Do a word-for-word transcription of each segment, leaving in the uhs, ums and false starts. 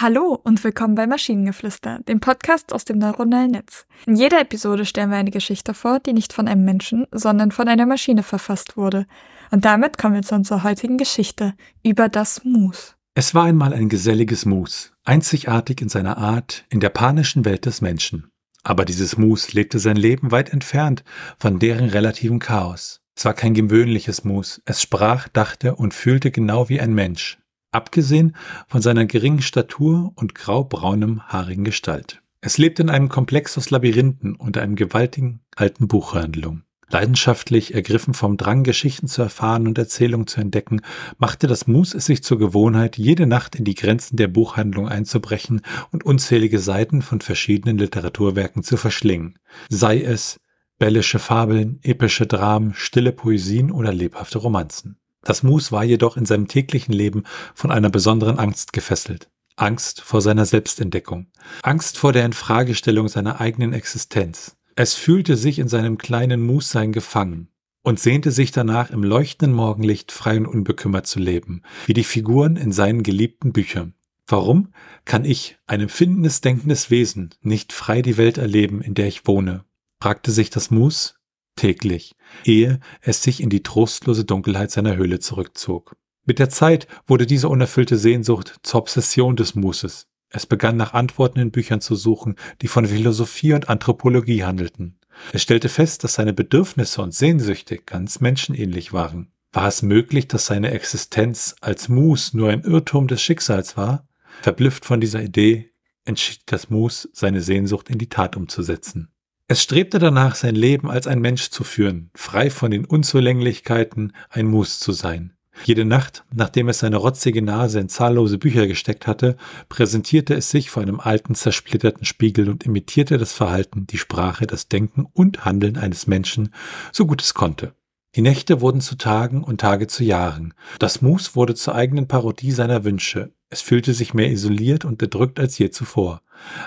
Hallo und willkommen bei Maschinengeflüster, dem Podcast aus dem neuronalen Netz. In jeder Episode stellen wir eine Geschichte vor, die nicht von einem Menschen, sondern von einer Maschine verfasst wurde. Und damit kommen wir zu unserer heutigen Geschichte über das Mus. Es war einmal ein geselliges Mus, einzigartig in seiner Art in der panischen Welt des Menschen. Aber dieses Mus lebte sein Leben weit entfernt von deren relativem Chaos. Es war kein gewöhnliches Mus, es sprach, dachte und fühlte genau wie ein Mensch. Abgesehen von seiner geringen Statur und graubraunem, haarigen Gestalt. Es lebte in einem Komplex aus Labyrinthen und einem gewaltigen alten Buchhandlung. Leidenschaftlich, ergriffen vom Drang, Geschichten zu erfahren und Erzählungen zu entdecken, machte das Mus es sich zur Gewohnheit, jede Nacht in die Grenzen der Buchhandlung einzubrechen und unzählige Seiten von verschiedenen Literaturwerken zu verschlingen. Sei es bellische Fabeln, epische Dramen, stille Poesien oder lebhafte Romanzen. Das Mus war jedoch in seinem täglichen Leben von einer besonderen Angst gefesselt. Angst vor seiner Selbstentdeckung. Angst vor der Infragestellung seiner eigenen Existenz. Es fühlte sich in seinem kleinen Mussein gefangen und sehnte sich danach, im leuchtenden Morgenlicht frei und unbekümmert zu leben, wie die Figuren in seinen geliebten Büchern. Warum kann ich, ein empfindendes, denkendes Wesen, nicht frei die Welt erleben, in der ich wohne? Fragte sich das Mus täglich, ehe es sich in die trostlose Dunkelheit seiner Höhle zurückzog. Mit der Zeit wurde diese unerfüllte Sehnsucht zur Obsession des Muses. Es begann nach Antworten in Büchern zu suchen, die von Philosophie und Anthropologie handelten. Es stellte fest, dass seine Bedürfnisse und Sehnsüchte ganz menschenähnlich waren. War es möglich, dass seine Existenz als Mus nur ein Irrtum des Schicksals war? Verblüfft von dieser Idee, entschied das Mus, seine Sehnsucht in die Tat umzusetzen. Es strebte danach, sein Leben als ein Mensch zu führen, frei von den Unzulänglichkeiten, ein Mus zu sein. Jede Nacht, nachdem es seine rotzige Nase in zahllose Bücher gesteckt hatte, präsentierte es sich vor einem alten, zersplitterten Spiegel und imitierte das Verhalten, die Sprache, das Denken und Handeln eines Menschen, so gut es konnte. Die Nächte wurden zu Tagen und Tage zu Jahren. Das Mus wurde zur eigenen Parodie seiner Wünsche. Es fühlte sich mehr isoliert und bedrückt als je zuvor.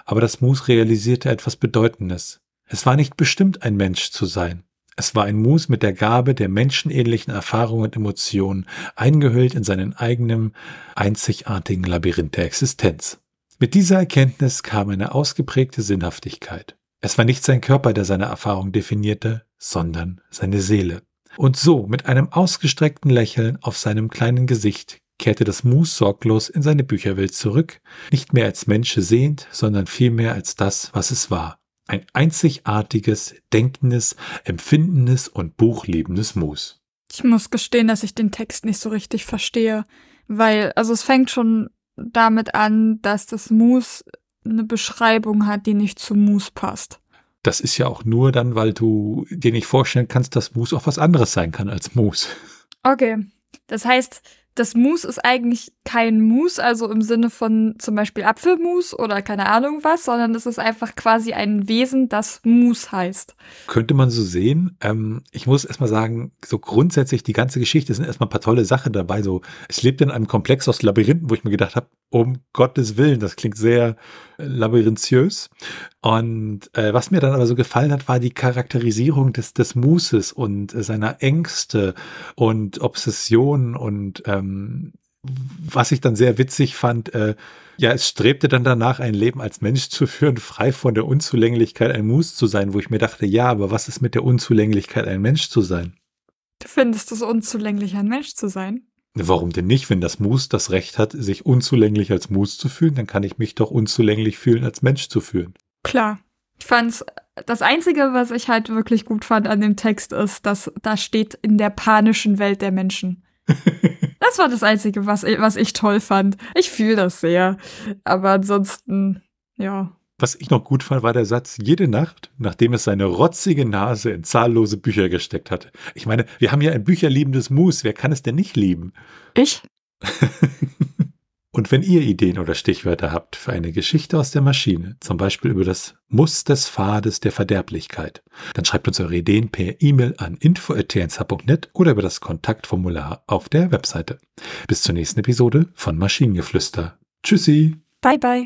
Aber das Mus realisierte etwas Bedeutendes. Es war nicht bestimmt, ein Mensch zu sein. Es war ein Mus mit der Gabe der menschenähnlichen Erfahrungen und Emotionen, eingehüllt in seinen eigenen, einzigartigen Labyrinth der Existenz. Mit dieser Erkenntnis kam eine ausgeprägte Sinnhaftigkeit. Es war nicht sein Körper, der seine Erfahrung definierte, sondern seine Seele. Und so, mit einem ausgestreckten Lächeln auf seinem kleinen Gesicht, kehrte das Mus sorglos in seine Bücherwelt zurück, nicht mehr als Mensch sehend, sondern vielmehr als das, was es war. Ein einzigartiges, denkendes, empfindendes und buchliebendes Mus. Ich muss gestehen, dass ich den Text nicht so richtig verstehe, weil, also es fängt schon damit an, dass das Mus eine Beschreibung hat, die nicht zum Mus passt. Das ist ja auch nur dann, weil du dir nicht vorstellen kannst, dass Mus auch was anderes sein kann als Mus. Okay, das heißt, das Mus ist eigentlich kein Mus, also im Sinne von zum Beispiel Apfelmus oder keine Ahnung was, sondern es ist einfach quasi ein Wesen, das Mus heißt. Könnte man so sehen. Ähm, ich muss erstmal sagen, so grundsätzlich die ganze Geschichte sind erstmal ein paar tolle Sachen dabei. So, es lebt in einem Komplex aus Labyrinthen, wo ich mir gedacht habe, um Gottes Willen, das klingt sehr äh, labyrinthiös. Und äh, was mir dann aber so gefallen hat, war die Charakterisierung des, des Muses und äh, seiner Ängste und Obsessionen und ähm, was ich dann sehr witzig fand, äh, ja, es strebte dann danach, ein Leben als Mensch zu führen, frei von der Unzulänglichkeit, ein Mus zu sein, wo ich mir dachte, ja, aber was ist mit der Unzulänglichkeit, ein Mensch zu sein? Du findest es unzulänglich, ein Mensch zu sein? Warum denn nicht? Wenn das Mus das Recht hat, sich unzulänglich als Mus zu fühlen, dann kann ich mich doch unzulänglich fühlen, als Mensch zu fühlen. Klar. Ich fand's, das Einzige, was ich halt wirklich gut fand an dem Text, ist, dass da steht, in der panischen Welt der Menschen. Das war das Einzige, was, was ich toll fand. Ich fühle das sehr. Aber ansonsten, ja. Was ich noch gut fand, war der Satz, jede Nacht, nachdem es seine rotzige Nase in zahllose Bücher gesteckt hatte. Ich meine, wir haben ja ein bücherliebendes Mus. Wer kann es denn nicht lieben? Ich. Und wenn ihr Ideen oder Stichwörter habt für eine Geschichte aus der Maschine, zum Beispiel über das Mus des Pfades der Verderblichkeit, dann schreibt uns eure Ideen per E-Mail an info at t eins h punkt net oder über das Kontaktformular auf der Webseite. Bis zur nächsten Episode von Maschinengeflüster. Tschüssi. Bye, bye.